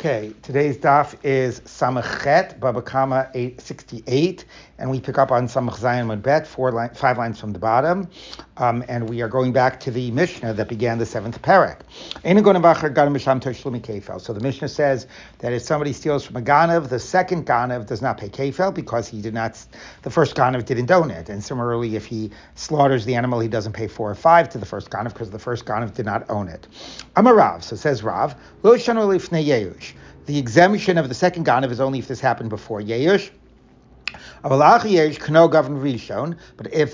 Okay, today's daf is Samach Chet, Baba Kama 868, and we pick up on Samach Zayin Mud Bet, five lines from the bottom, and we are going back to the Mishnah that began the seventh parak. So the Mishnah says that if somebody steals from a Ganav, the second Ganav does not pay Kefel because the first Ganav didn't own it. And similarly, if he slaughters the animal, he doesn't pay 4 or 5 to the first Ganav because the first Ganav did not own it. Amar Rav, so says Rav, Lo Shanu Lifnei Yeush. The exemption of the second Ganav is only if this happened before Yeush. But if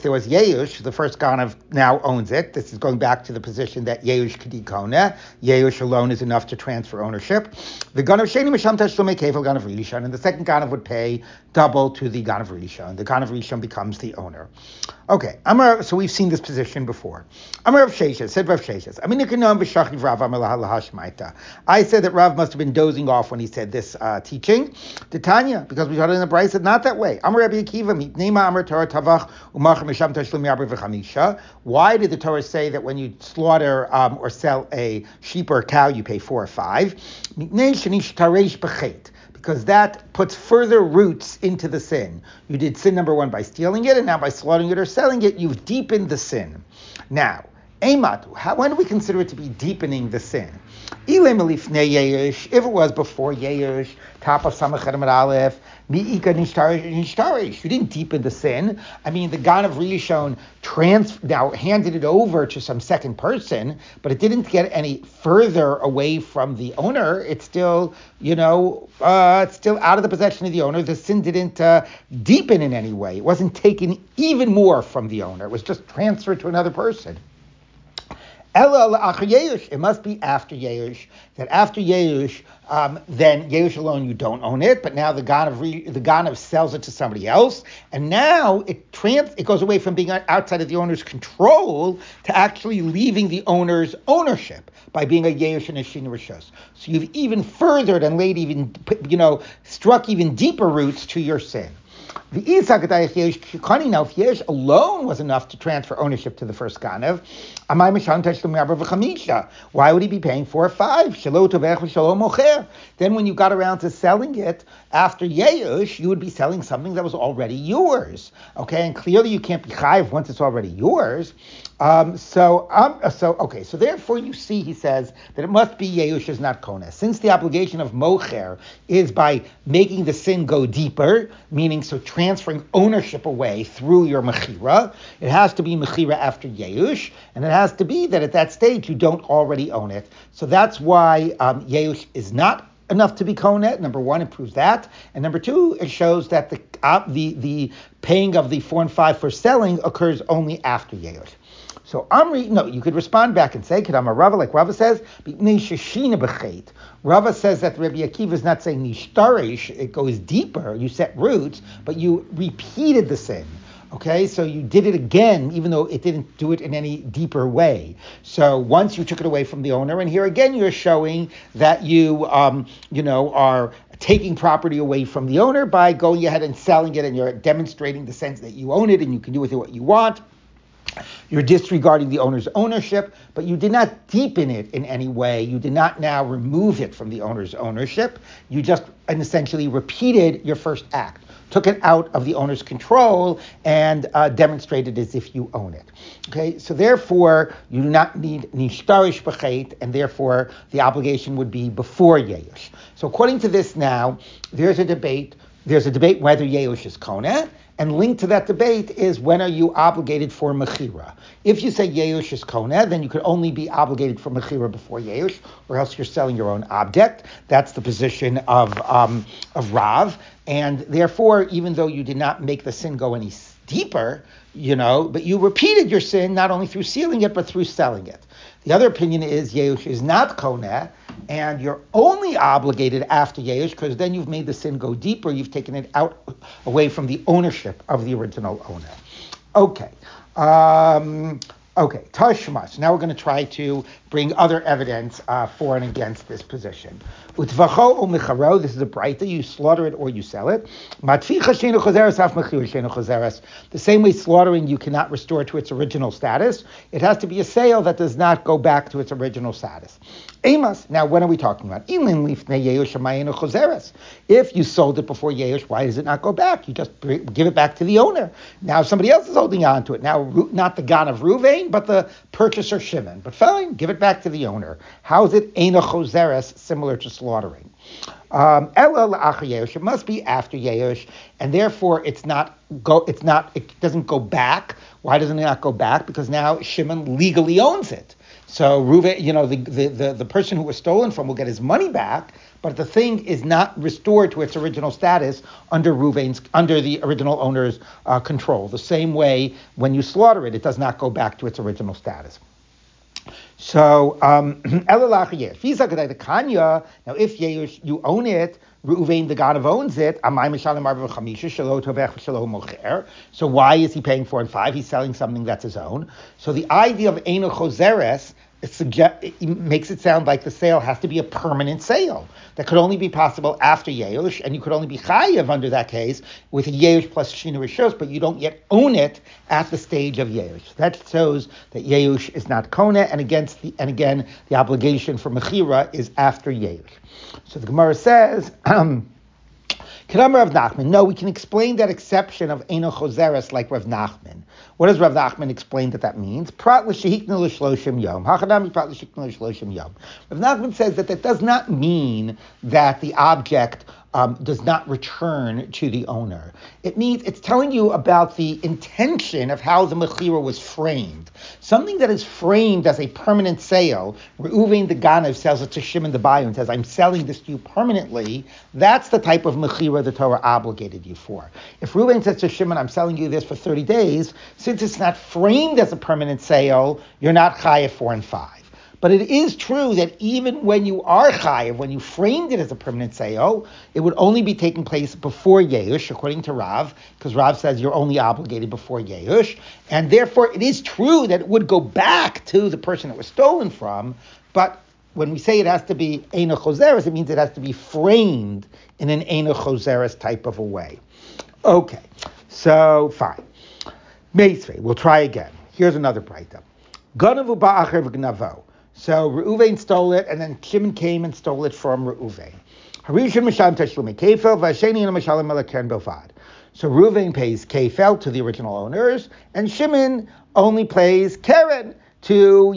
there was Yeush, the first Ganav now owns it. This is going back to the position that Yeush Kedikone. Yeush alone is enough to transfer ownership. The Ganav Sheni Mishamtesh Lomei Kefel Ganav Rishon, and the second Ganav would pay double to the Ganav Rishon. The Ganav Rishon becomes the owner. Okay, so we've seen this position before. Amar Rav Sheshes, said Rav Sheshes, I said that Rav must have been dozing off when he said this teaching. Tanya, because we taught it in the Brisa, not that way. Why did the Torah say that when you slaughter or sell a sheep or a cow, you pay 4 or 5? Because that puts further roots into the sin. You did sin number 1 by stealing it, and now by slaughtering it or selling it, you've deepened the sin. Now, when do we consider it to be deepening the sin? If it was before Yeush, top of Samach Amud Aleph, you didn't deepen the sin. I mean, the Ganav Rishon now handed it over to some second person, but it didn't get any further away from the owner. It's still, it's still out of the possession of the owner. The sin didn't deepen in any way. It wasn't taken even more from the owner. It was just transferred to another person. It must be after Yeush, that after Yeush, then Yeush alone you don't own it, but now the Ganav sells it to somebody else, and now it goes away from being outside of the owner's control to actually leaving the owner's ownership by being a Yeush and a Shin Rishos. So you've even furthered and laid struck even deeper roots to your sin. The Isakatayach Yeush Kikani, now if Yeush alone was enough to transfer ownership to the first Ganav, Amay Mishan Tashlum Rabba V'chamisha, why would he be paying 4 or 5? Shelo Tovech V'shelo Mocher. Then when you got around to selling it, after Yeush, you would be selling something that was already yours. Okay, and clearly you can't be Chayiv once it's already yours. So therefore you see, he says, that it must be Yeush is not Kona. Since the obligation of Mocher is by making the sin go deeper, meaning so transferring ownership away through your Mechira, it has to be Mechira after Yeush, and it has to be that at that stage you don't already own it. So that's why Yeush is not enough to be Kona. Number 1, it proves that. And number 2, it shows that the paying of the 4 and 5 for selling occurs only after Yeush. So you could respond back and say, Kedama Rava, like Rava says, Rava says that Rabbi Akiva is not saying nishtarish, it goes deeper, you set roots, but you repeated the sin. Okay, so you did it again, even though it didn't do it in any deeper way. So once you took it away from the owner, and here again you're showing that you, are taking property away from the owner by going ahead and selling it, and you're demonstrating the sense that you own it and you can do with it what you want. You're disregarding the owner's ownership, but you did not deepen it in any way. You did not now remove it from the owner's ownership. You just essentially repeated your first act, took it out of the owner's control, and demonstrated as if you own it. Okay, so therefore, you do not need nishtarish b'cheit, and therefore the obligation would be before Yeush. So according to this now, there's a debate whether Yeush is Kona, and linked to that debate is when are you obligated for Mechira? If you say Yeush is Kona, then you could only be obligated for Mechira before Yeush, or else you're selling your own object. That's the position of Rav. And therefore, even though you did not make the sin go any deeper, but you repeated your sin not only through sealing it, but through selling it. The other opinion is Yeush is not Kona, and you're only obligated after Yeush because then you've made the sin go deeper. You've taken it away from the ownership of the original owner. Okay. Okay, Tashmash. Now we're going to try to bring other evidence for and against this position. Utvacho u'micharo, this is a braita, you slaughter it or you sell it. Matficha sheinu chozeres, af mechir sheinu chozeres. The same way slaughtering you cannot restore to its original status, it has to be a sale that does not go back to its original status. Emas, now when are we talking about? If you sold it before Yeush, why does it not go back? You just give it back to the owner. Now somebody else is holding on to it. Now not the God of Ruvain, but the purchaser Shimon. But fine, give it back to the owner. How is it Eina Chozeres similar to slaughtering? Ela L'achar Yeush, it must be after Yeush, and therefore it doesn't go back. Why doesn't it not go back? Because now Shimon legally owns it. So Reuven, the person who was stolen from will get his money back, but the thing is not restored to its original status under Reuven's, under the original owner's control. The same way when you slaughter it, it does not go back to its original status. So now if you own it, Reuven, the God of owns it. So why is he paying 4 and 5? He's selling something that's his own. So the idea of Eino Chozeres, it makes it sound like the sale has to be a permanent sale that could only be possible after Yeush, and you could only be Chayev under that case with a Yeush plus Shinu Rishos, but you don't yet own it at the stage of Yeush. That shows that Yeush is not Kona, and again the obligation for Mechira is after Yeush. So the Gemara says, Kedamar Rav Nachman. No, we can explain that exception of Eino Chozeres like Rav Nachman. What does Rav Nachman explain that means? Prat l'shehiknu l'shloshim yom. Hachadami prat l'shehiknu l'shloshim yom. Rav Nachman says that does not mean that the object does not return to the owner. It means it's telling you about the intention of how the mechira was framed. Something that is framed as a permanent sale, Reuven the Ganav sells it to Shimon the Buyer and says, I'm selling this to you permanently. That's the type of mechira the Torah obligated you for. If Reuven says to Shimon, I'm selling you this for 30 days, since it's not framed as a permanent sale, you're not chayav 4 and 5. But it is true that even when you are chayev, when you framed it as a permanent sale, it would only be taking place before Yeush, according to Rav, because Rav says you're only obligated before Yeush, and therefore it is true that it would go back to the person it was stolen from, but when we say it has to be Eino Chozeres, it means it has to be framed in an Eino Chozeres type of a way. Okay, so fine. Meisvei, we'll try again. Here's another breita. Ganavu ba'acher v'gnavo. So Reuven stole it, and then Shimon came and stole it from Reuven. So Reuven pays kefel to the original owners, and Shimon only pays keren to,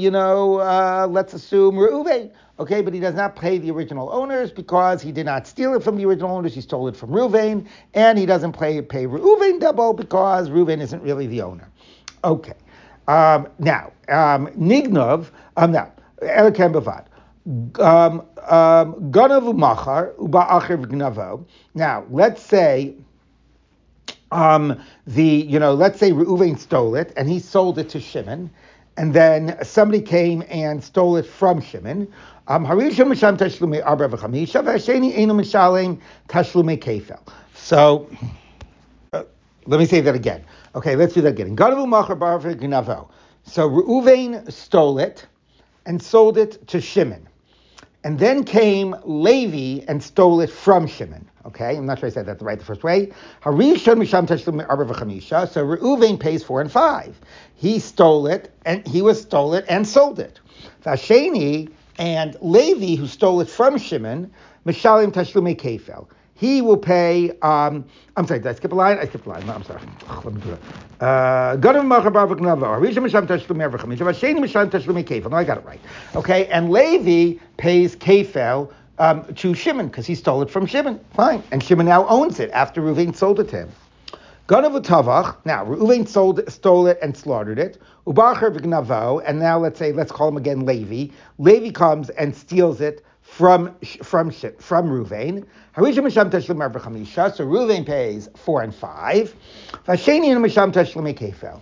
let's assume Reuven. Okay, but he does not pay the original owners because he did not steal it from the original owners. He stole it from Reuven, and he doesn't pay Reuven double because Reuven isn't really the owner. Okay. Elkem Bavad. Ganavu Machar, Uba'acher V'gnavo. Now, let's say Reuven stole it and he sold it to Shimon, and then somebody came and stole it from Shimon. So let me say that again. Okay, let's do that again. Ganavu Machar Ba'acher V'gnavo. So Reuven stole it and sold it to Shimon. And then came Levi and stole it from Shimon. Okay, I'm not sure I said that the right the first way. So Reuven pays 4 and 5. He stole it, and sold it. Vasheni and Levi, who stole it from Shimon, Mishalim Tashlumei Kefel. He will pay, I'm sorry, did I skip a line? I skipped a line. No, I'm sorry. Let me do it. No, I got it right. Okay, and Levi pays Kefel to Shimon because he stole it from Shimon. Fine. And Shimon now owns it after Reuven sold it to him. Ganavu Tavach. Now, Reuven stole it and slaughtered it. Ubacher v'gnavo. And now let's call him again Levi. Levi comes and steals it from Reuven. Harishim Misham Teshlumer B'chamisha, so Reuven pays 4 and 5. Vasheni and Misham Teshlumei Kefel.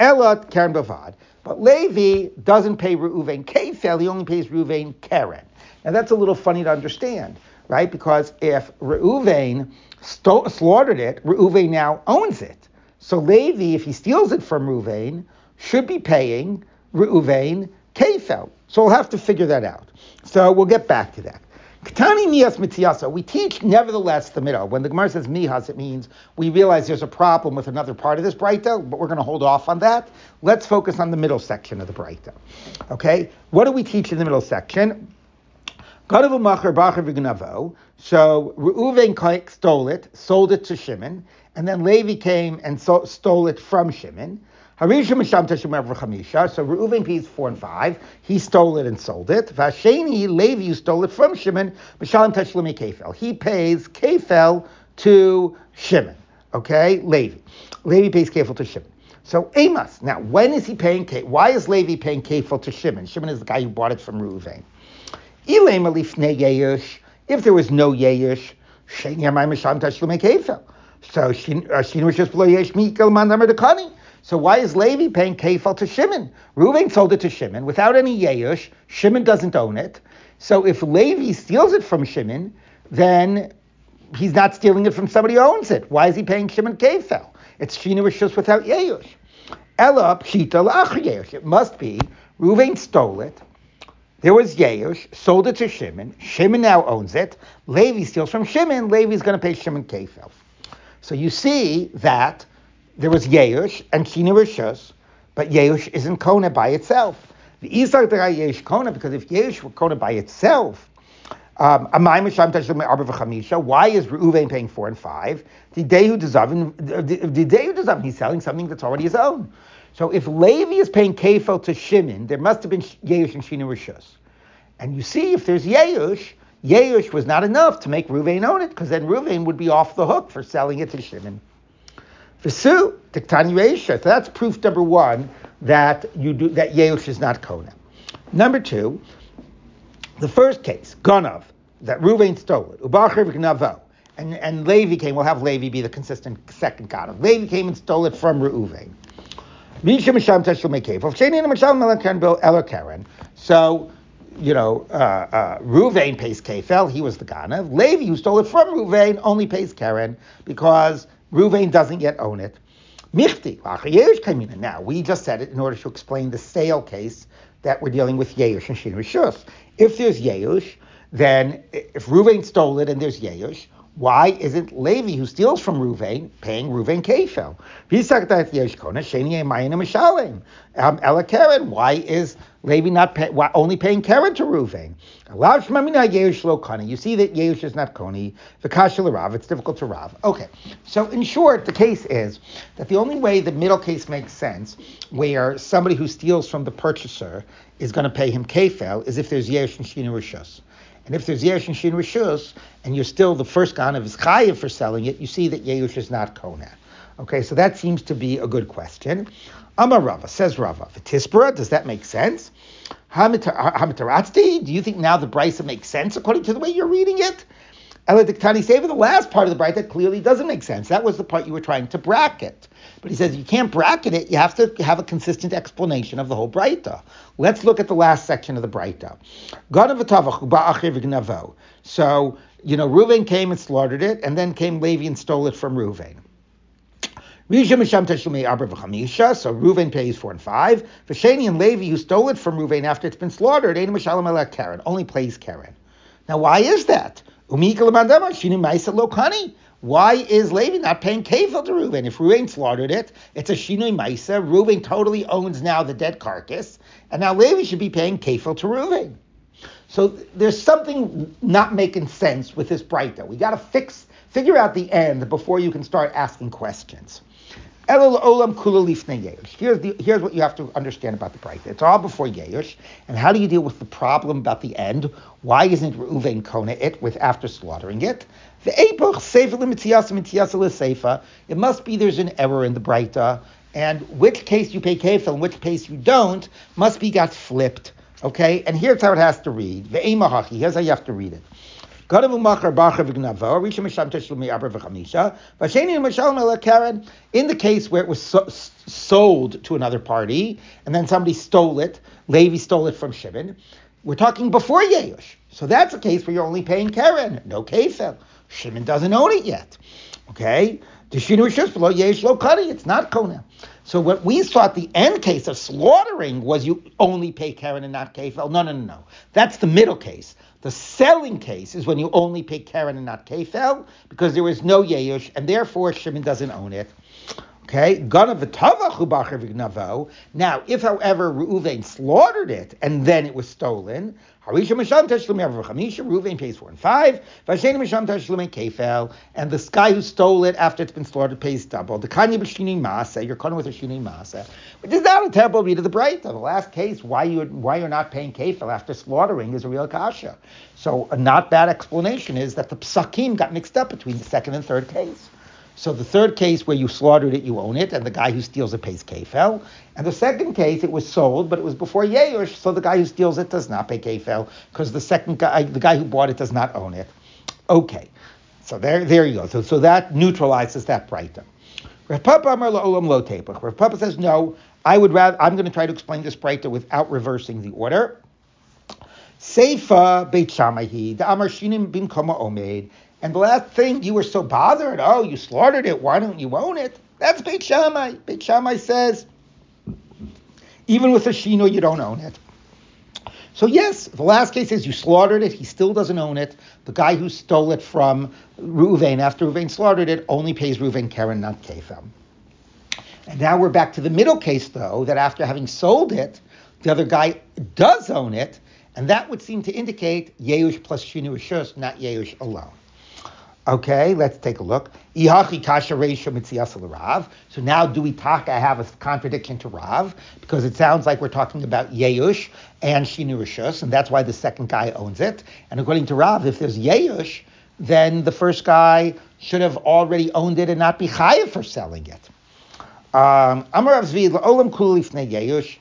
Elot Karen Bavad. But Levi doesn't pay Reuven Kefel, he only pays Reuven Karen. Now that's a little funny to understand, right? Because if Reuven slaughtered it, Reuven now owns it. So Levi, if he steals it from Reuven, should be paying Reuven Kefel. So we'll have to figure that out. So we'll get back to that. Ketani mihas mitziasa. We teach, nevertheless, the middle. When the Gemara says mihas, it means we realize there's a problem with another part of this braita, but we're going to hold off on that. Let's focus on the middle section of the braita. Okay? What do we teach in the middle section? Gadavu machar bachar v'gnavo. So Reuven sold it to Shimon, and then Levi came and stole it from Shimon. Harisha Misham Teshimar V'chamisha. So Reuven piece 4 and 5. He stole it and sold it. Vasheni Levi stole it from Shimon. Misham Teshlemi Kefel. He pays Kefel to Shimon. Okay, Levi. Levi pays Kefel to Shimon. So Amos. Now, when is he paying Kefel? Why is Levi paying Kefel to Shimon? Shimon is the guy who bought it from Reuven. Ilem Alifnei Yeish. If there was no Yeish, Shein Yamai Misham Teshlemi Kefel. So Shein was just below Yeish Mikal Mandamar Dekani. So why is Levi paying Kefel to Shimon? Reuven sold it to Shimon without any Yeush. Shimon doesn't own it. So if Levi steals it from Shimon, then he's not stealing it from somebody who owns it. Why is he paying Shimon Kefel? It's Shina Rishus without Yeush. Ela Pshita L'achar Yeush. It must be Reuven stole it. There was Yeush, sold it to Shimon. Shimon now owns it. Levi steals from Shimon. Levi's going to pay Shimon Kefel. So you see that there was Yeush and Shina Rishus, but Yeush isn't Kona by itself. The Isar Derai Yeush Kona, because if Yeush were Kona by itself, why is Reuven paying 4 and 5? The Dehu Dezavin, he's selling something that's already his own. So if Levi is paying Kefel to Shimon, there must have been Yeush and Shina Rishus. And you see, if there's Yeush, Yeush was not enough to make Reuven own it, because then Reuven would be off the hook for selling it to Shimon. So that's proof number one that Yeush is not Kona. Number two, the first case, Ganav, that Reuven stole it, Ubachar v'Gnavo, and Levi came. We'll have Levi be the consistent second Ganav. Levi came and stole it from Reuven. So, Reuven pays Kefel. He was the Ganav. Levi, who stole it from Reuven, only pays Karen because Reuven doesn't yet own it. Michti, l'achar Yeush kamina. Now, we just said it in order to explain the sale case that we're dealing with Yeush and Shina Rishus. If there's Yeush, then if Reuven stole it and there's Yeush, why isn't Levi, who steals from Reuven, paying Reuven Kefel? Why is Levi not only paying Karen to Reuven? You see that Yeush is not Koni. It's difficult to Rav. Okay, so in short, the case is that the only way the middle case makes sense, where somebody who steals from the purchaser is going to pay him Kefel, is if there's Yeush and Shina Rishus. And if there's Yeush and Shina Rishus, and you're still the first Ganav is Chayiv for selling it, you see that Yeush is not Kona. Okay, so that seems to be a good question. Amar Rava, says Rava, V'tispora, does that make sense? Hamitaratzti, do you think now the Brisa makes sense according to the way you're reading it? Ela Diktani Seva, the last part of the Brisa that clearly doesn't make sense. That was the part you were trying to bracket. But he says you can't bracket it. You have to have a consistent explanation of the whole Braita. Let's look at the last section of the Braita. So, Reuven came and slaughtered it, and then came Levi and stole it from Reuven. So Reuven pays 4 and 5. Vashani and Levi, who stole it from Reuven after it's been slaughtered, only plays Karen. Now, why is that? Why is Levi not paying Kefel to Reuven? If Reuven slaughtered it, it's a Shinui Maisa. Reuven totally owns now the dead carcass. And now Levi should be paying Kefel to Reuven. So there's something not making sense with this Braita. We got to figure out the end before you can start asking questions. Elul Olam Kula Lifnei Yeush. Here's what you have to understand about the Braita. It's all before Yeush. And how do you deal with the problem about the end? Why isn't Reuven Kona it after slaughtering it? It must be there's an error in the Braita, and which case you pay Kefel and which case you don't must be got flipped. Okay, and here's how it has to read. Here's how you have to read it. In the case where it was sold to another party, and then somebody stole it, Levi stole it from Shimon, we're talking before Yeush. So that's a case where you're only paying Keren, no Kefel. Shimon doesn't own it yet. Okay? It's not kona. So what we thought the end case of slaughtering was you only pay keren and not kefel. No. That's the middle case. The selling case is when you only pay keren and not kefel because there is no yeush and therefore Shimon doesn't own it. Okay, now, if, however, Reuven slaughtered it and then it was stolen, Reuven pays 1/5, and the guy who stole it after it's been slaughtered pays double. You're calling with a shini masa. But this is not a terrible read of the Braita. The last case, why you're not paying kefel after slaughtering is a real kasha. So a not bad explanation is that the psakim got mixed up between the second and third case. So the third case where you slaughtered it, you own it, and the guy who steals it pays kefel. And the second case, it was sold, but it was before yeush, so the guy who steals it does not pay kefel because the second guy, the guy who bought it, does not own it. Okay, so there you go. So that neutralizes that braita. Rav Papa Amar la'olam lo tepach. Rav Papa says no. I'm going to try to explain this braita without reversing the order. Seifa beit shamahi da'amar shinim bimkoma omed. And the last thing, you were so bothered, you slaughtered it, why don't you own it? That's Beit Shammai. Beit Shammai says, even with a shino, you don't own it. So yes, the last case is you slaughtered it, he still doesn't own it. The guy who stole it from Reuven, after Reuven slaughtered it, only pays Reuven keren, not kefel. And now we're back to the middle case, though, that after having sold it, the other guy does own it, and that would seem to indicate yeush plus shino rishus, not yeush alone. Okay, let's take a look. So now I have a contradiction to Rav, because it sounds like we're talking about yeush and shinu rishus, and that's why the second guy owns it. And according to Rav, if there's yeush, then the first guy should have already owned it and not be chayav for selling it. Amar Rav Zvi la'olam kula lifnei yeush.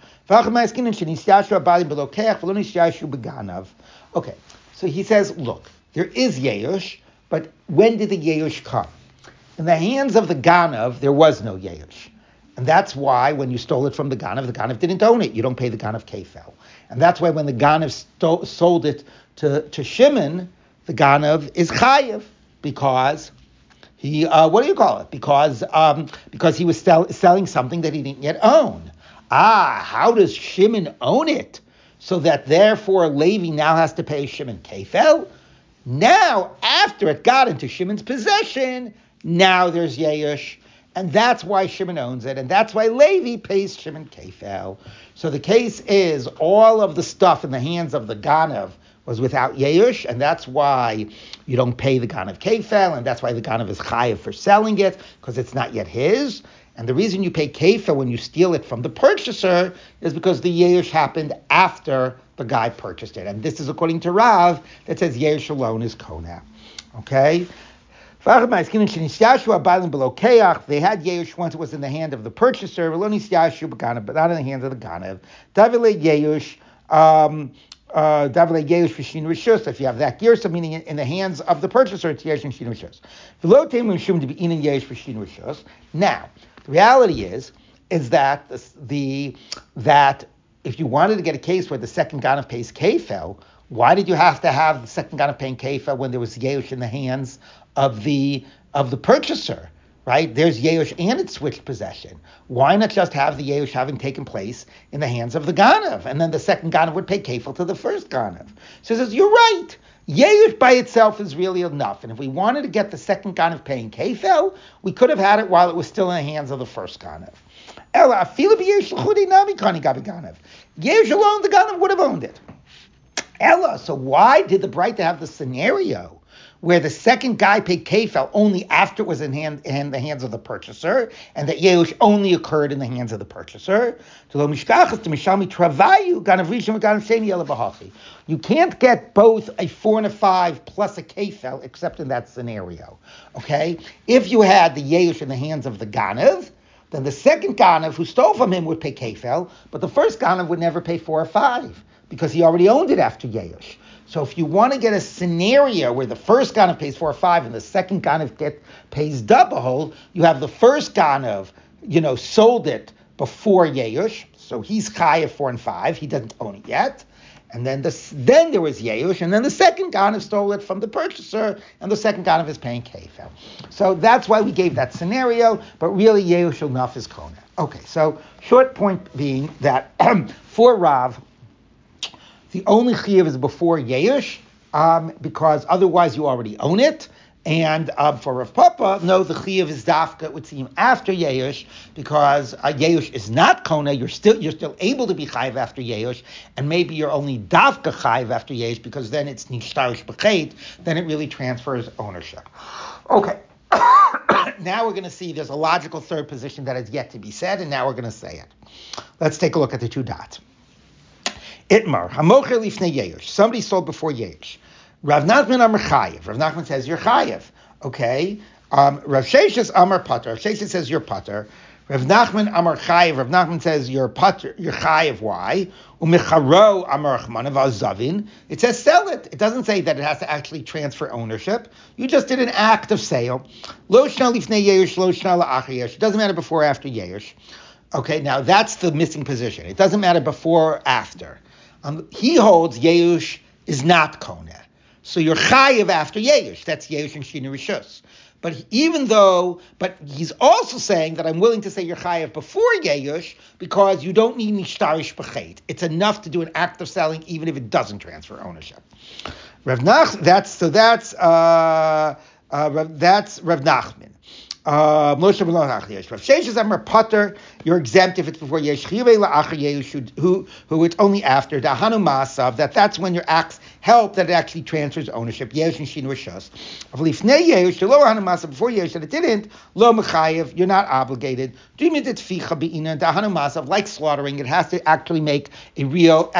Okay, so he says, look, there is yeush, but when did the yeush come? In the hands of the ganav, there was no yeush. And that's why when you stole it from the ganav didn't own it. You don't pay the ganav kefel. And that's why when the ganav sold it to Shimon, the ganav is chayev because he, because he was selling something that he didn't yet own. How does Shimon own it? So that therefore Levi now has to pay Shimon kefel? Now, after it got into Shimon's possession, now there's yeush, and that's why Shimon owns it, and that's why Levi pays Shimon kefel. So the case is all of the stuff in the hands of the ganav was without yeush, and that's why you don't pay the ganav kefel, and that's why the ganav is chayav for selling it because it's not yet his. And the reason you pay kefel when you steal it from the purchaser is because the yeush happened after the guy purchased it. And this is according to Rav that says yeush alone is kona. Okay? They had yeush once it was in the hand of the purchaser, but not in the hands of the ganav. Davle yeush v'shin rishus. If you have that gear, so meaning in the hands of the purchaser, it's yeush and shin rishus. V'lo teimim shum to be inin yeush v'shin rishus. Now, the reality is that that if you wanted to get a case where the second ganav pays kefel, why did you have to have the second ganav paying kefel when there was yeush in the hands of the purchaser? Right? There's yeush and it's switched possession. Why not just have the yeush having taken place in the hands of the ganav, and then the second ganav would pay kefel to the first ganav? So he says, you're right. Yeush by itself is really enough. And if we wanted to get the second ganav paying kefel, we could have had it while it was still in the hands of the first ganav. Ella, afilu b'yeush l'chudi nami kani gabi ganav. Yeush alone, the ganav would have owned it. Ella, so why did the braita have the scenario where the second guy paid kefel only after it was in the hands of the purchaser, and that yeush only occurred in the hands of the purchaser? You can't get both a 4 and a 5 plus a kefel except in that scenario. Okay? If you had the yeush in the hands of the ganav, then the second ganav who stole from him would pay kefel, but the first ganav would never pay 4 or 5 because he already owned it after yeush. So if you want to get a scenario where the first ganav pays 4 or 5 and the second ganav pays double, you have the first ganav, sold it before yeush, so he's chayav 4 and 5, he doesn't own it yet. And then there was Yeush, and then the second Ganav stole it from the purchaser, and the second Ganav is paying Kefel. So that's why we gave that scenario, but really Yeush al Naf is Kona. Okay, so short point being that for Rav, the only Chiyuv is before Yeush, because otherwise you already own it. And for Rav Papa, no, the Chiyuv is Dafka, it would seem, after Yeush, because Yeush is not Kona, you're still able to be Chayiv after Yeush, and maybe you're only Dafka Chayiv after Yeush, because then it's Nishtarish B'chait, then it really transfers ownership. Okay, now we're going to see there's a logical third position that is yet to be said, and now we're going to say it. Let's take a look at the two dots. Itmar, Hamocher Lifnei Yeush, somebody sold before Yeush. Rav Nachman Amar Chayev. Rav Nachman says you're Chayev. Okay. Rav Sheshes Amar Pater. Rav Sheshes says you're Pater. Rav Nachman Amar Chayev. Rav Nachman says you're Pater. You're Chayev. Why? Umicharo Amar Rachmana V'Azavin. It says sell it. It doesn't say that it has to actually transfer ownership. You just did an act of sale. Lo shna lifnei Yeush. Lo shna la'achar Yeush. It doesn't matter before or after Yeush. Okay. Now that's the missing position. It doesn't matter before or after. He holds Yeush is not Kona. So you're Chayiv after Yeush. That's Yeush and Shina Rishus. But he's also saying that I'm willing to say you're Chayiv before Yeush because you don't need Nishtarish B'chait. It's enough to do an act of selling even if it doesn't transfer ownership. That's Rav Nachman. Moshe B'lo Hach Yeush. Rav Sheshes Amar Pater, you're exempt if it's before Yeush. Chiyuvei La'achar Yeush, who it's only after. Dahanu Masav, that's when your acts help that it actually transfers ownership. Yeush and Shinu Rishos. Of Lifnei Yeush, the Lo Dahanu Masav, before Yeush, that it didn't, Lo Mechayev, you're not obligated. D'imid Etficha Be'ina, Dahanu Masav, like slaughtering, it has to actually make a real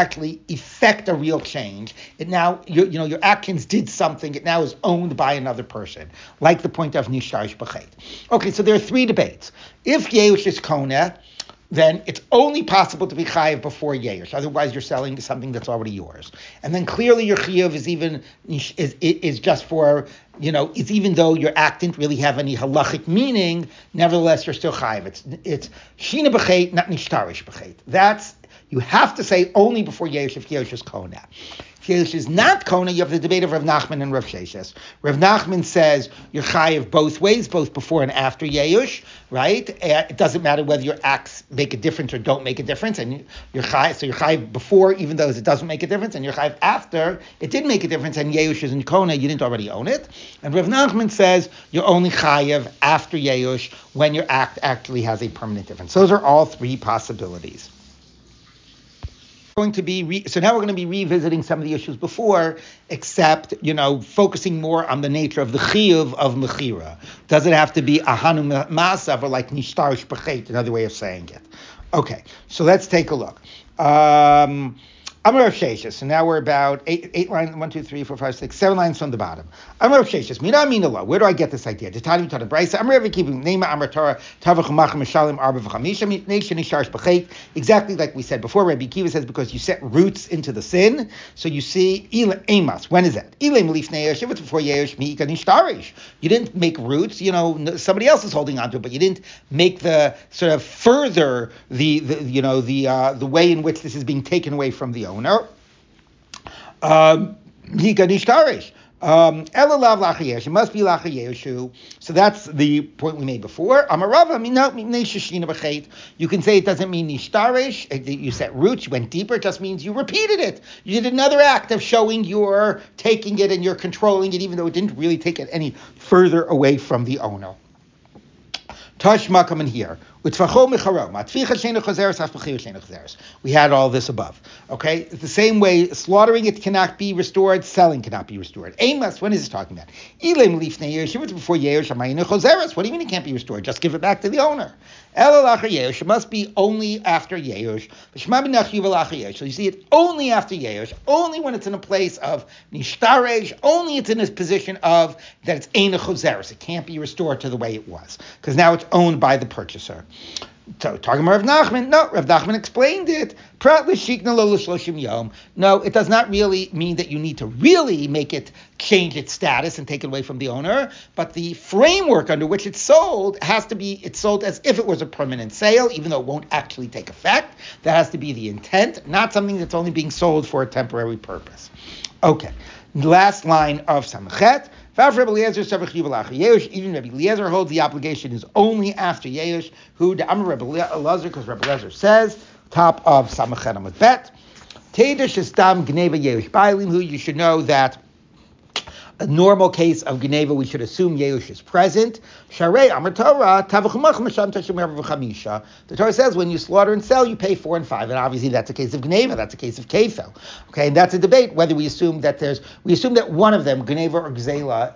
change. It now, your actions did something, it now is owned by another person. Like the point of Nishtarish B'chait. Okay, so there are three debates. If Yeush is Kona, then it's only possible to be Chayiv before Yeush. Otherwise, you're selling something that's already yours. And then clearly your Chayiv is just for, it's even though your act didn't really have any halachic meaning, nevertheless, you're still Chayiv. It's Shina B'chait, not Nishtarish B'chait. That's, you have to say only before Yeush if Yeush is Kona. If Yeush is not Kona, you have the debate of Rav Nachman and Rav Sheshes. Rav Nachman says you're Chayiv both ways, both before and after Yeush, right? It doesn't matter whether your acts make a difference or don't make a difference, and you're Chayiv, so you're Chayiv before, even though it doesn't make a difference, and you're Chayiv after, it did make a difference, and Yeush isn't Kona, you didn't already own it. And Rav Nachman says you're only Chayiv after Yeush when your act actually has a permanent difference. Those are all three possibilities. So now we're going to be revisiting some of the issues before, except focusing more on the nature of the chiyuv of mechira. Does it have to be ahanu masav or like nishtarish b'chait? Another way of saying it. Okay, so let's take a look. Amar Rav Sheshes. So now we're about eight lines, 1, 2, 3, 4, 5, 6, 7 lines from the bottom. Amar Rav Sheshes. Mina mina la. Where do I get this idea? Titani mitana braysa. Amar Rav Akiva. Neima amar Torah. Tavach macham mishalim arba v'chamisha. Nation nisharsh b'chait. Exactly like we said before. Rabbi Akiva says because you set roots into the sin. So you see emas. When is that? Ilem lifnei Yeush. If it's before Yeush, miika nishtarish. You didn't make roots. Somebody else is holding onto it, but you didn't make the sort of further the way in which this is being taken away from the owner. It must be lachar Yeush. So that's the point we made before. You can say it doesn't mean nishtarish. You set roots, you went deeper. It just means you repeated it. You did another act of showing you're taking it and you're controlling it, even though it didn't really take it any further away from the owner. Tashma, come in here. We had all this above. Okay? The same way, slaughtering it cannot be restored, selling cannot be restored. Amos, when is it talking about? Before Yeush. What do you mean it can't be restored? Just give it back to the owner. It must be only after Yeush. So you see it only after Yeush, only when it's in a place of Nishtarej, only it's in this position of that it's Eina Chozeres. It can't be restored to the way it was, because now it's owned by the purchaser. So talking about Rav Nachman, no, Rav Nachman explained it. Prat l'shikna lo l'shloshim yom. No, it does not really mean that you need to really make it change its status and take it away from the owner, but the framework under which it's sold has to be, it's sold as if it was a permanent sale, even though it won't actually take effect. That has to be the intent, not something that's only being sold for a temporary purpose. Okay, last line of Samachet. Even Rabbi Eliezer holds the obligation is only after Yeush, who the Amar Rabbi Eliezer, because Rabbi Eliezer says, top of Samachet Amud Bet, who you should know that a normal case of Geneva, we should assume Yeush is present. The Torah says when you slaughter and sell, you pay 4 and 5, and obviously that's a case of Geneva, that's a case of Kefel. Okay, and that's a debate whether we assume that one of them, Geneva or Gzela,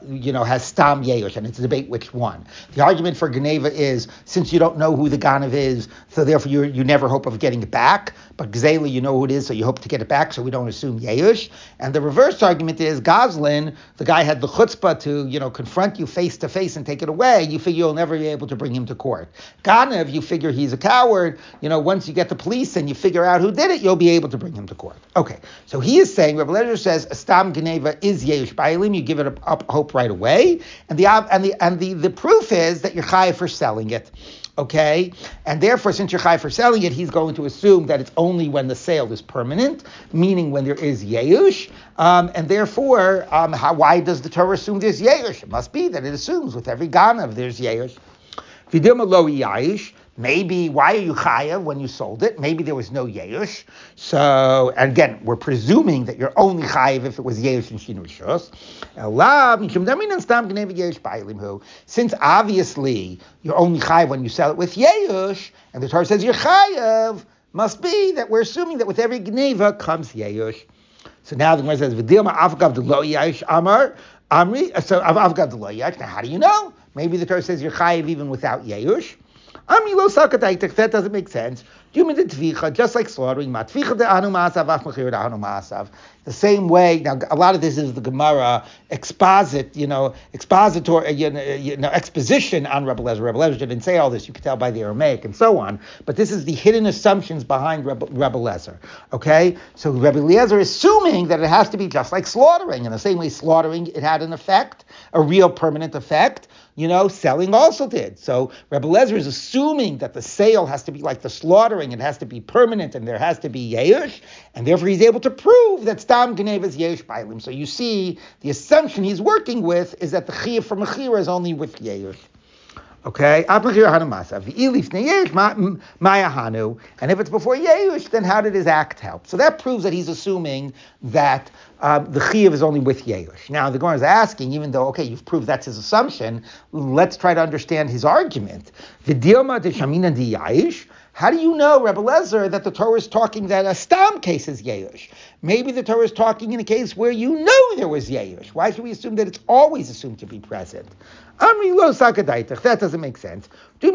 has Stam Yeush, and it's a debate which one. The argument for Geneva is, since you don't know who the Ganav is, so therefore you never hope of getting it back, but Gzela, you know who it is, so you hope to get it back, so we don't assume Yeush. And the reverse argument is Goslin, the guy had the chutzpah to, confront you face to face and take it away, you figure you'll never be able to bring him to court. Ganav, you figure he's a coward, once you get the police and you figure out who did it, you'll be able to bring him to court. Okay, so he is saying, Rebbe Lezer says, Stam Geneva is Yeush Bailim, you give it up hope right away, and the proof is that you're chayav for selling it. Okay, and therefore, since you're chayav for selling it, he's going to assume that it's only when the sale is permanent, meaning when there is Yeush, and therefore, why does the Torah assume there's Yeush? It must be that it assumes with every Ganav there's Yeush. V'dilma lo Yeush. Maybe, why are you chayav when you sold it? Maybe there was no Yeush. So, and again, we're presuming that you're only chayav if it was Yeush and Shinui Shos. Since obviously you're only chayav when you sell it with Yeush, and the Torah says you're chayav, must be that we're assuming that with every Gneva comes Yeush. So now the Gemara says, V'dilma afgav de lo Yeush amar, amri, so afgav de lo Yeush. Now how do you know? Maybe the Torah says you're chayav even without Yeush. That doesn't make sense. Do you mean the tvicha, just like slaughtering? The same way, now a lot of this is the Gemara exposition on Rebbe Lezer. Rebbe Lezer didn't say all this, you can tell by the Aramaic and so on, but this is the hidden assumptions behind Rebbe Lezer. Okay? So Rebbe Lezer assuming that it has to be just like slaughtering. In the same way slaughtering, it had an effect, a real permanent effect, selling also did. So Rebbe Lezer is assuming that the sale has to be like the slaughtering, it has to be permanent, and there has to be Yeush, and therefore he's able to prove that Stam Gnev is Yeush Bailim. So you see, the assumption he's working with is that the Chiyuv for Mechira is only with Yeush. Okay? And if it's before Yeush, then how did his act help? So that proves that he's assuming that the Chiyuv is only with Yeush. Now, the Gemara is asking, even though, okay, you've proved that's his assumption, let's try to understand his argument. How do you know, Rebbe Lezer, that the Torah is talking that a Stam case is Yeush? Maybe the Torah is talking in a case where there was Yeush. Why should we assume that it's always assumed to be present? That doesn't make sense. No,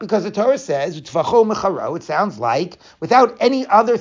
because the Torah says, it sounds like, without any other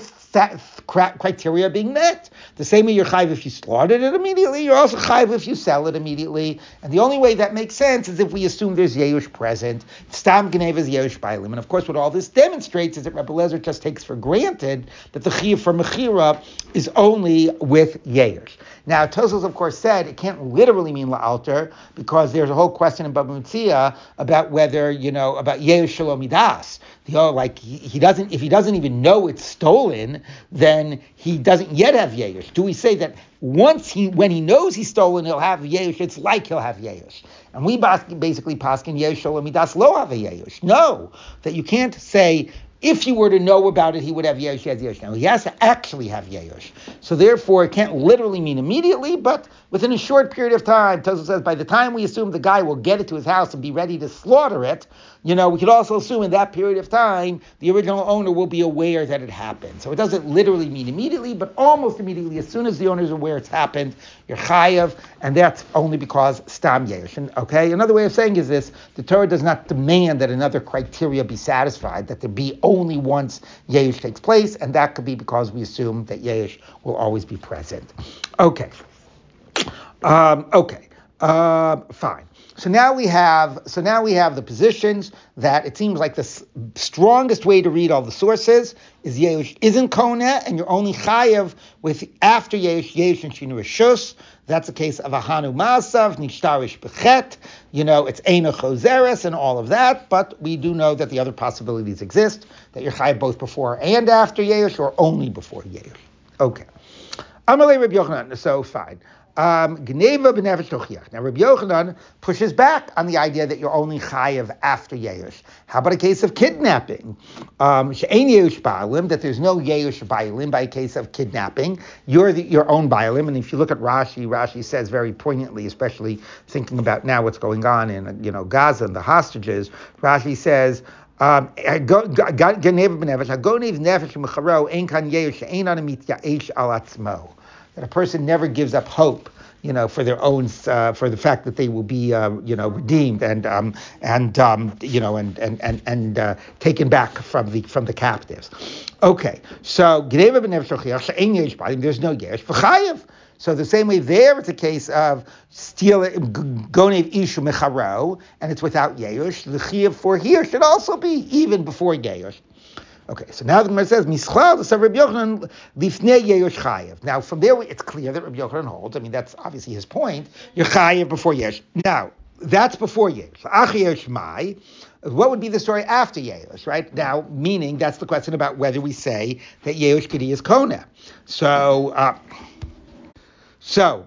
criteria being met. The same way you're chayiv if you slaughtered it immediately, you're also chayiv if you sell it immediately. And the only way that makes sense is if we assume there's Yeush present. Stam Geneva is Yeush Bailim. And of course, what all this demonstrates is that Rebbe Lezer just takes for granted that the Chiyuv for Mechira is only with Yeush. Now, Tosfos, of course, said it can't literally mean la'alter, because there's a whole question in Bava Metzia about whether, about Yeush Shelo Midas. If he doesn't even know it's stolen, then he doesn't yet have Yeush. Do we say that when he knows he's stolen, he'll have Yeush? It's like he'll have Yeush. And we basically paskin Yeush Shelo Midas lo have a Yeush. No, that you can't say, if you were to know about it, he would have Yeush, he has Yeush. Now, he has to actually have Yeush. So therefore, it can't literally mean immediately, but within a short period of time. Tosfos says, by the time we assume the guy will get it to his house and be ready to slaughter it, we could also assume in that period of time, the original owner will be aware that it happened. So it doesn't literally mean immediately, but almost immediately, as soon as the owner is aware it's happened, you're chayav, and that's only because Stam Yeush. And, okay, another way of saying is this, the Torah does not demand that another criteria be satisfied, that there be only once Yeush takes place, and that could be because we assume that Yeush will always be present. Okay. Fine. So now we have the positions that it seems like the strongest way to read all the sources is Yeush isn't Koneh, and you're only Chayev with after Yeush and Shinu Rishus. That's a case of Ahanu Masav, Nishtarish Bechet, it's Eina Choseres and all of that, but we do know that the other possibilities exist, that you're Chayev both before and after Yeush, or only before Yeush. Okay. Amalei Reb Yochanan, so fine. Gneva b'nefesh tochiach. Now Rabbi Yochanan pushes back on the idea that you're only chayev after yeush. How about a case of kidnapping? She'ein yeush ba'alim, that there's no yeush ba'alim by a case of kidnapping. You're your own ba'alim, and if you look at Rashi says very poignantly, especially thinking about now what's going on in Gaza and the hostages. Rashi says. That a person never gives up hope, for their own, for the fact that they will be, redeemed and taken back from the captives. Okay, so Gneva b'nefesh tochiach, there's no yesh v'chayev. So the same way there, it's a case of steal gonev ishu mecharo, and it's without yeush. The chiyuv for here should also be even before yeush. Okay, so now the Gemara says mischal so Rabbi Yochanan lifnei yeush chayev. Now from there it's clear that Rabbi Yochanan holds. I mean that's obviously his point. You're chayev before yeush. Now that's before yeush. Ach yeush mai. What would be the story after Yeush, right? Now, meaning that's the question about whether we say that Yeush Kidi is Koneh. So,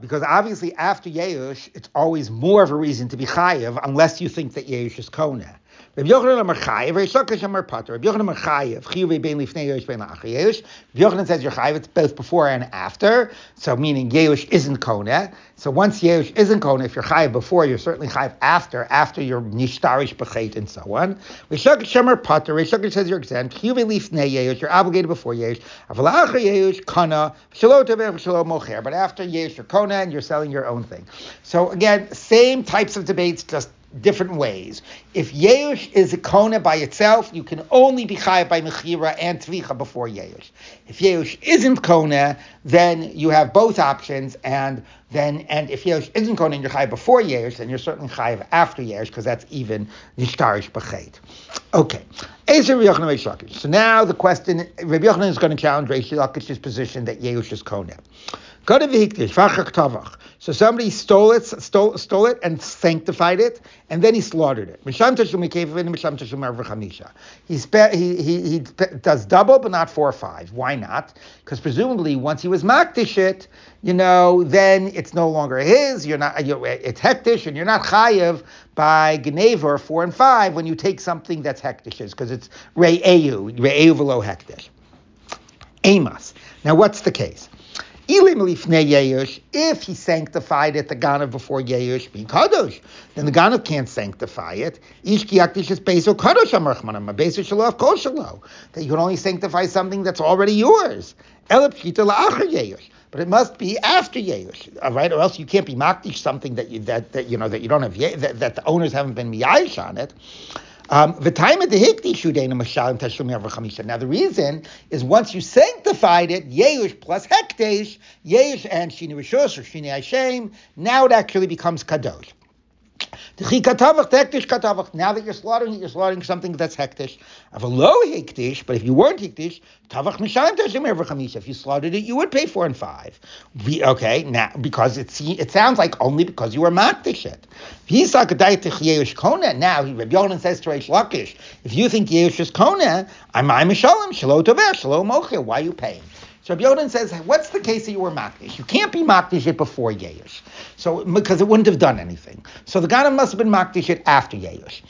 because obviously after Yeush, it's always more of a reason to be Chayev unless you think that Yeush is Koneh. Rabbi Yochanan amar Chayev, Reish Lakish amar Pater. Rabbi Yochanan amar Chayev, Chiyuvei ben lifnei Yeush ben la'achar Yeush. Rabbi Yochanan says you're Chayev, it's both before and after, so meaning Yeush isn't Koneh. So once Yeush isn't Koneh, if you're Chayev before, you're certainly Chayev after you're Nishtarish Bechet and so on. Reish Lakish amar Pater, Reish Lakish says you're exempt, Chiyuvei lifnei Yeush, you're obligated before Yeush, Aval la'achar Yeush, Koneh, Shelo Toveh, Shelo Mocher. But after Yeush, you're Koneh and you're selling your own thing. So again, same types of debates, just different ways. If Yeush is a Koneh by itself, you can only be Chayev by Mechira and Tvicha before Yeush. If Yeush isn't Koneh, then you have both options, and if Yeush isn't Koneh and you're Chayev before Yeush, then you're certainly Chayev after Yeush, because that's even Nishtarish B'chet. Okay. So now the question, Rabbi Yochanan is going to challenge Reish Lakish's position that Yeush is Koneh. So somebody stole it and sanctified it, and then he slaughtered it. He does double, but not 4 or 5. Why not? Because presumably once he was makdish it, then it's no longer his. It's hektish, and you're not chayev by gneva or 4 and 5 when you take something that's hektish's, because it's re'eu v'lo hektish. Amos. Now what's the case? If he sanctified it, the ganav before Yeush being kadosh, then the ganav can't sanctify it. That you can only sanctify something that's already yours. But it must be after Yeush, all right? Or else you can't be makdish something that you don't have that the owners haven't been miyayish on it. Now the reason is once you sanctified it, Yeush plus Hektesh, Yeush and Shini Rishos or Shini Hashem, now it actually becomes Kadosh. Now that you're slaughtering something that's hektish. Of a low hektish, but if you weren't hektish, if you slaughtered it, you would pay 4 and 5. Okay, now because it sounds like only because you were makdish it. Now Rabbi Yochanan says to Reish Lakish, if you think Yeush is Koneh, why are you paying? So Rabbi Yochanan says, what's the case that you were makdish? You can't be makdish it before Yeush, so because it wouldn't have done anything. So the ganav must have been makdish it after Yeush.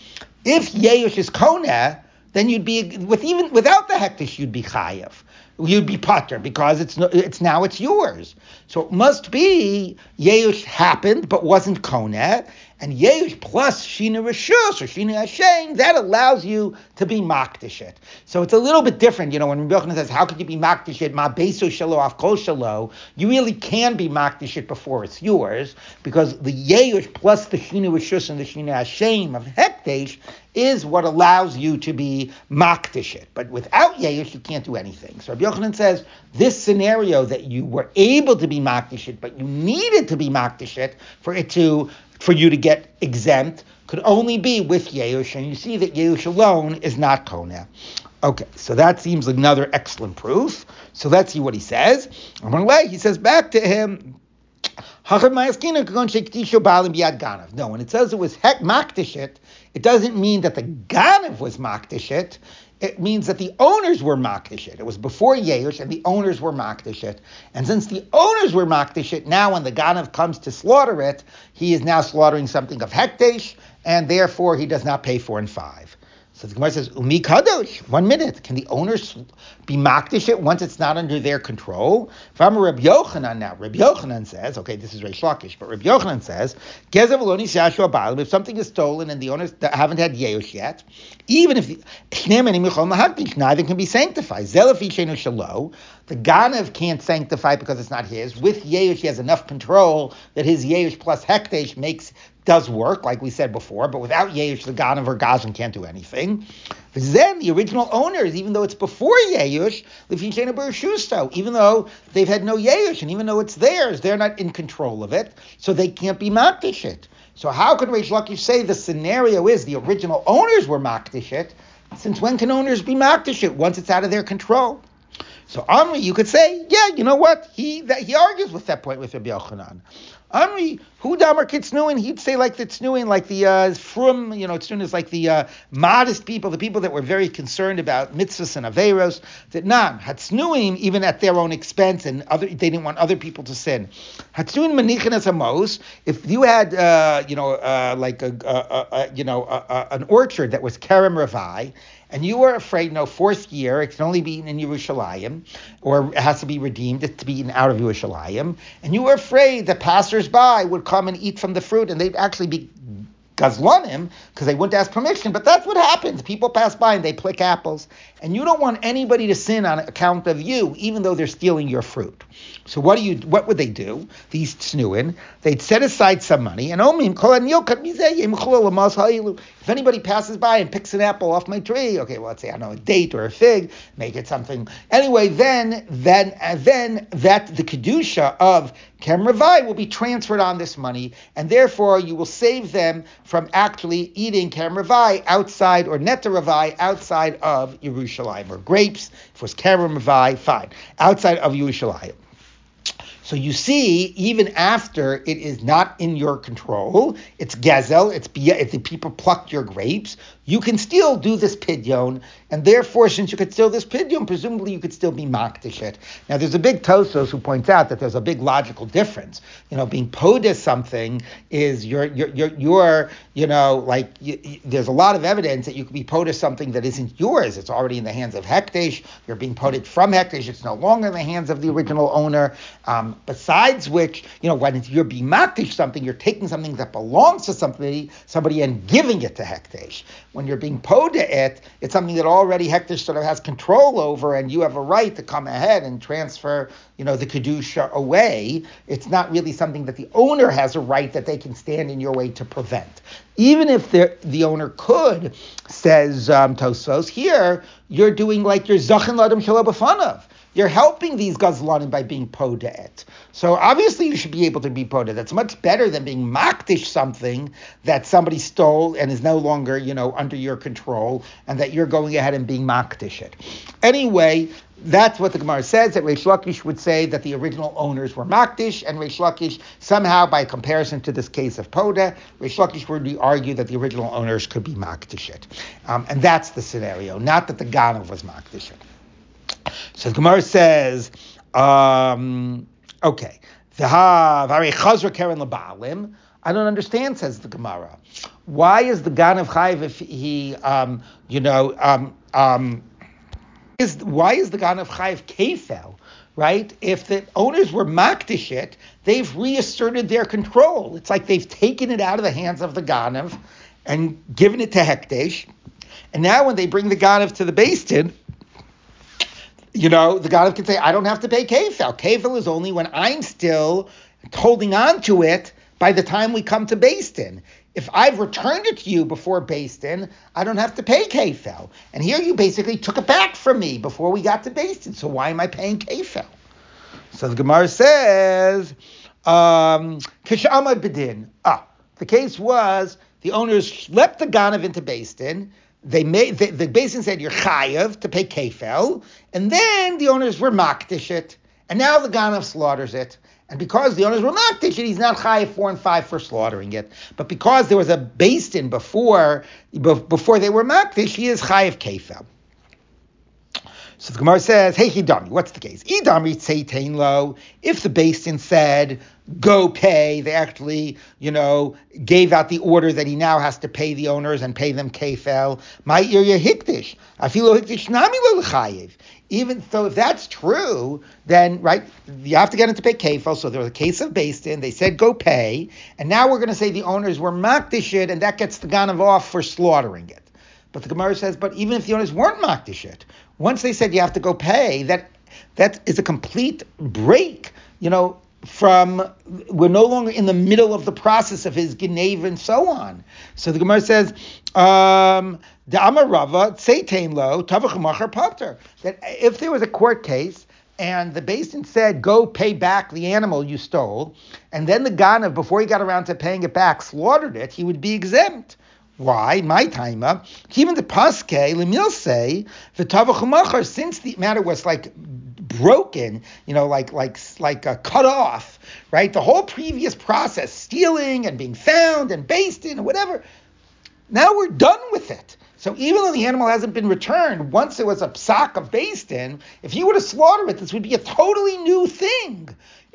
If Yeush is Koneh, then you'd be even without the hektish, you'd be chayev. You'd be pater because it's now yours. So it must be Yeush happened but wasn't Koneh, and Yeush plus Shina Rishus or Shina Hashem, that allows you to be makdish it. So it's a little bit different, when Rabbi Yochanan says, how could you be makdish it? Ma beso shelo af kol shelo, you really can be makdish it before it's yours, because the Yeush plus the Shina Rishus and the Shina Hashem of Hekdesh is what allows you to be makdish it. But without Yeush, you can't do anything. So Rabbi Yochanan says, this scenario that you were able to be makdish it, but you needed to be makdish it for it to for you to get exempt could only be with Yeush, and you see that Yeush alone is not Koneh. Okay, so that seems like another excellent proof. So let's see what he says. And one way, he says back to him, no, when it says it was Hek Makdishit, it doesn't mean that the Ganav was Makdishit. It means that the owners were Makdishit. It was before Yeush, and the owners were Makdishit. And since the owners were Makdishit, now when the Ganav comes to slaughter it, he is now slaughtering something of Hekdesh, and therefore he does not pay 4 and 5. So the Gemara says, Umi Kadosh, 1 minute. Can the owners be Makdish it once it's not under their control? If I'm a Reb Yochanan now, Reb Yochanan says, okay, this is Reish Lakish, but Reb Yochanan says, if something is stolen and the owners haven't had Yeush yet, even if neither can be sanctified. The Ganav can't sanctify because it's not his. With Yeush, he has enough control that his Yeush plus Hekdesh does work, like we said before, but without Yeush, the Ganav or Gazan can't do anything. But then the original owners, even though it's before Yeush, even though they've had no Yeush, and even though it's theirs, they're not in control of it, so they can't be Makdishit. So how could Reish Lakish say the scenario is the original owners were Makdishit? Since when can owners be Makdishit? Once it's out of their control. So Amri, you could say, yeah, you know what? He argues with that point with Rabbi Yochanan. Amri, who damar kitsnuin? He'd say like the tznuin, like the from, you know, tznuin is like the modest people, the people that were very concerned about mitzvahs and averos, that non hatznuin, even at their own expense, and other they didn't want other people to sin. Hatznuin manichin as amos. If you had, like an orchard that was kerem ravai, and you were afraid, no, fourth year, it can only be eaten in Yerushalayim, or it has to be redeemed, it's to be eaten out of Yerushalayim, and you were afraid that passers-by would come and eat from the fruit, and they'd actually be gazlanim, because they wouldn't ask permission, but that's what happens. People pass by and they pluck apples, and you don't want anybody to sin on account of you, even though they're stealing your fruit. So what would they do? These tznuin, they'd set aside some money, and if anybody passes by and picks an apple off my tree, okay, well, let's say, I don't know, a date or a fig, make it something. Anyway, then that the kedusha of Kem Ravai will be transferred on this money, and therefore you will save them from actually eating Kem Ravai outside, or Netar Ravai outside of Yerushalayim, or grapes, if it was Kem Ravai, fine, outside of Yerushalayim. So you see, even after it is not in your control, it's gezel, it's if the people plucked your grapes, you can still do this pidyon, and therefore, since you could still this pidyon, presumably you could still be makdish it. Now, there's a big Tosos who points out that there's a big logical difference. You know, being podes something is there's a lot of evidence that you could be podes something that isn't yours. It's already in the hands of Hekdesh. You're being poded from Hekdesh. It's no longer in the hands of the original owner. Besides which, you know, when you're being makdish something, you're taking something that belongs to somebody and giving it to Hekdesh. When you're being poda it, it's something that already Hekdesh sort of has control over, and you have a right to come ahead and transfer, you know, the kedusha away. It's not really something that the owner has a right that they can stand in your way to prevent. Even if the owner could, says Tosfos here, you're doing like you're zachin ladam shelo b'fanav. You're helping these gazlanim by being podet. So obviously you should be able to be podet. That's much better than being makdish something that somebody stole and is no longer, you know, under your control, and that you're going ahead and being makdish it. Anyway, that's what the Gemara says, that Reish Lakish would say that the original owners were Makdish, and Reish Lakish, somehow by comparison to this case of Poda, Reish Lakish would argue that the original owners could be Makdishit. And that's the scenario, not that the Ganav was Makdishit. So the Gemara says, okay, I don't understand, says the Gemara. Why is the Ganav Chayiv if he, why is the Ganav Chayiv Kefel, right? If the owners were Makdishit, they've reasserted their control. It's like they've taken it out of the hands of the Ganav and given it to Hekdesh. And now when they bring the Ganav to the Beis Din, you know, the Ganav can say, I don't have to pay Kefel. Kefel is only when I'm still holding on to it by the time we come to Beis Din. If I've returned it to you before Beis Din, I don't have to pay Kefel. And here you basically took it back from me before we got to Beis Din, so why am I paying Kefel? So the Gemara says, Kish'amad Bedin. The case was the owners schlepped the ganav into Beis Din. The Beis Din said, you're chayav to pay kefel. And then the owners were makdish it. And now the ganav slaughters it. And because the owners were makdish it, he's not chayav 4 and 5 for slaughtering it. But because there was a Beis Din before they were makdish, he is chayav kefel. So the Gemara says, hey, Hidami, what's the case? Idami Tseitein Lo, if the Beis Din said, go pay, they actually, gave out the order that he now has to pay the owners and pay them kefel. My Irya Hikdish, Afilo Hikdish Nami Lo L'chayiv. Even so, if that's true, then, you have to get him to pay kefel. So there was a case of Beis Din, they said, go pay. And now we're going to say the owners were makdish it, and that gets the ganav off for slaughtering it. But the Gemara says, but even if the owners weren't makdish it, once they said you have to go pay, that is a complete break, from, we're no longer in the middle of the process of his Geneva and so on. So the Gemara says, that if there was a court case and the Beis Din said, go pay back the animal you stole, and then the ganav, before he got around to paying it back, slaughtered it, he would be exempt. Why? My timer. Even the paske lemil say the tavachumachar, since the matter was broken, cut off, right? The whole previous process, stealing and being found and based in and whatever. Now we're done with it. So even though the animal hasn't been returned, once it was a psak of Beis Din, if you were to slaughter it, this would be a totally new thing.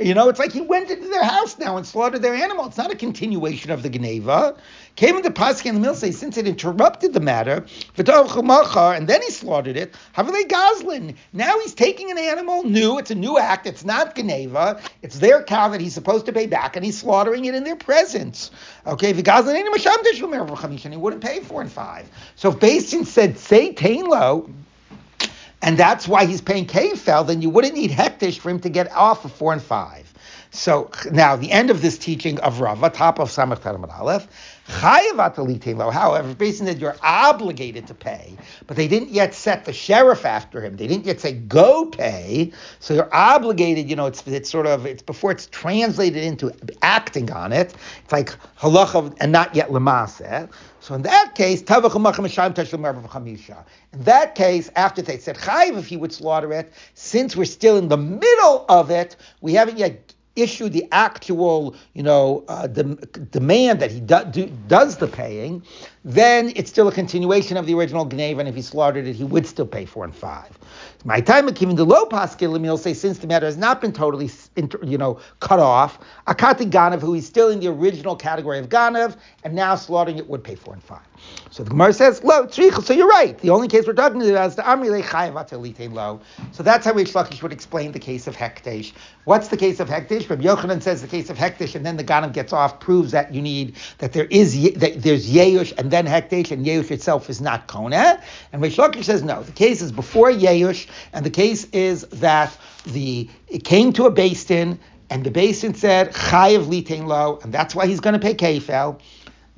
It's like he went into their house now and slaughtered their animal. It's not a continuation of the Geneva. Came into Paschal and the mill say, since it interrupted the matter, and then he slaughtered it, Havilei Goslin. Now he's taking an animal new, it's a new act, it's not Geneva, it's their cow that he's supposed to pay back, and he's slaughtering it in their presence. Okay, V'Goslin ain't a Mashamdish Umer V'Chamisha, and he wouldn't pay 4 and 5. So if Beis Din said, say Tain Lo, and that's why he's paying kefel, then you wouldn't need hektish for him to get off of 4 and 5. So now the end of this teaching of Rava, top of Samach Taramad Aleph, chayav atalitei lo. However, based on that you're obligated to pay, but they didn't yet set the sheriff after him. They didn't yet say go pay. So you're obligated. It's before it's translated into acting on it. It's like halacha and not yet lemaaseh. So in that case, after they said chayiv if he would slaughter it, since we're still in the middle of it, we haven't yet issued the actual, demand that he does the paying, then it's still a continuation of the original Gneva, and if he slaughtered it, he would still pay 4 and 5. My time, even the low paschal lemil say, since the matter has not been totally, cut off, akati ganav, who is still in the original category of ganav, and now slaughtering it would pay 4 and 5. So the Gemara says, lo, tzricha, so you're right. The only case we're talking about is the amrile chayav atelitain lo. So that's how Reish Lakish would explain the case of hektesh. What's the case of hektesh? Rabbi Yochanan says the case of hektesh, and then the ganav gets off, proves that you need, that there is, that there's yeush, and then hektesh, and Yeush itself is not Kona. And Reish Lakish says, no, the case is before Yeush, and the case is that it came to a Beis Din, and the Beis Din said, Chayev Litain Lo, and that's why he's going to pay kefel.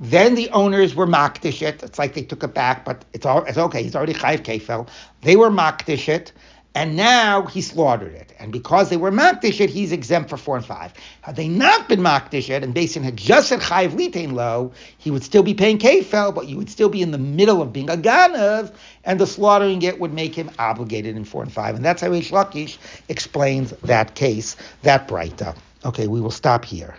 Then the owners were makdish it. It's like they took it back, but it's okay, he's already Chayev kefel. They were makdish it, and now he slaughtered it. And because they were makdish it, he's exempt for 4 and 5. Had they not been makdish it, and Beis Din had just said chayiv litain lo, he would still be paying kefel, but you would still be in the middle of being a ganav, and the slaughtering it would make him obligated in 4 and 5. And that's how Reish Lakish explains that case, that braita. Okay, we will stop here.